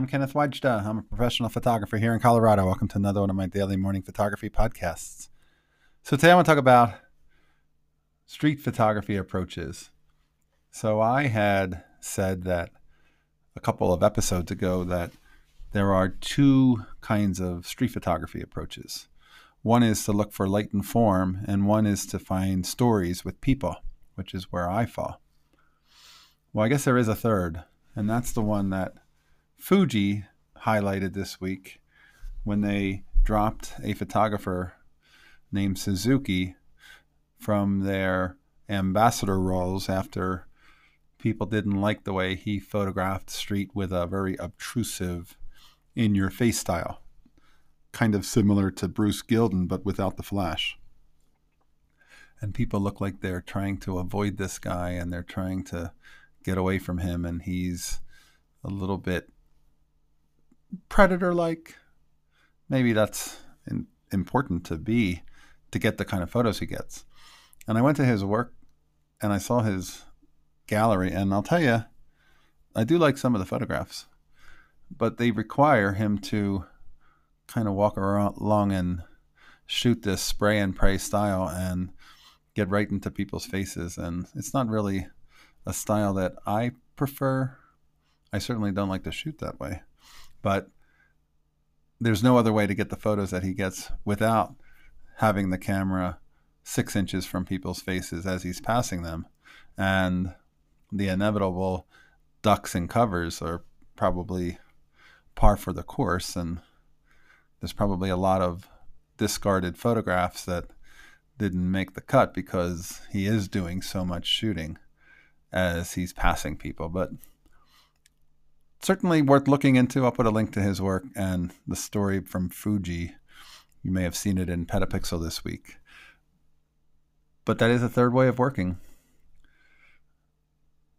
I'm Kenneth Wajda. I'm a professional photographer here in Colorado. Welcome to another one of my daily morning photography podcasts. So today I want to talk about street photography approaches. So I had said that a couple of episodes ago that there are two kinds of street photography approaches. One is to look for light and form, and one is to find stories with people, which is where I fall. Well, I guess there is a third, and that's the one that Fuji highlighted this week when they dropped a photographer named Suzuki from their ambassador roles after people didn't like the way he photographed the street with a very obtrusive, in-your-face style, kind of similar to Bruce Gilden, but without the flash. And people look like they're trying to avoid this guy, and they're trying to get away from him, and he's a little bit predator-like. Maybe that's important to get the kind of photos he gets. And I went to his work, and I saw his gallery, and I'll tell you, I do like some of the photographs, but they require him to kind of walk around along and shoot this spray and pray style and get right into people's faces. And it's not really a style that I prefer. I certainly don't like to shoot that way, but there's no other way to get the photos that he gets without having the camera 6 inches from people's faces as he's passing them. And the inevitable ducks and covers are probably par for the course, and there's probably a lot of discarded photographs that didn't make the cut because he is doing so much shooting as he's passing people. But certainly worth looking into. I'll put a link to his work and the story from Fuji. You may have seen it in Petapixel this week. But that is a third way of working.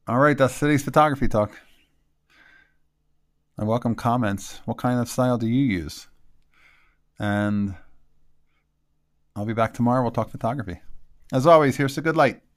All right, that's today's photography talk. I welcome comments. What kind of style do you use? And I'll be back tomorrow. We'll talk photography. As always, here's to good light.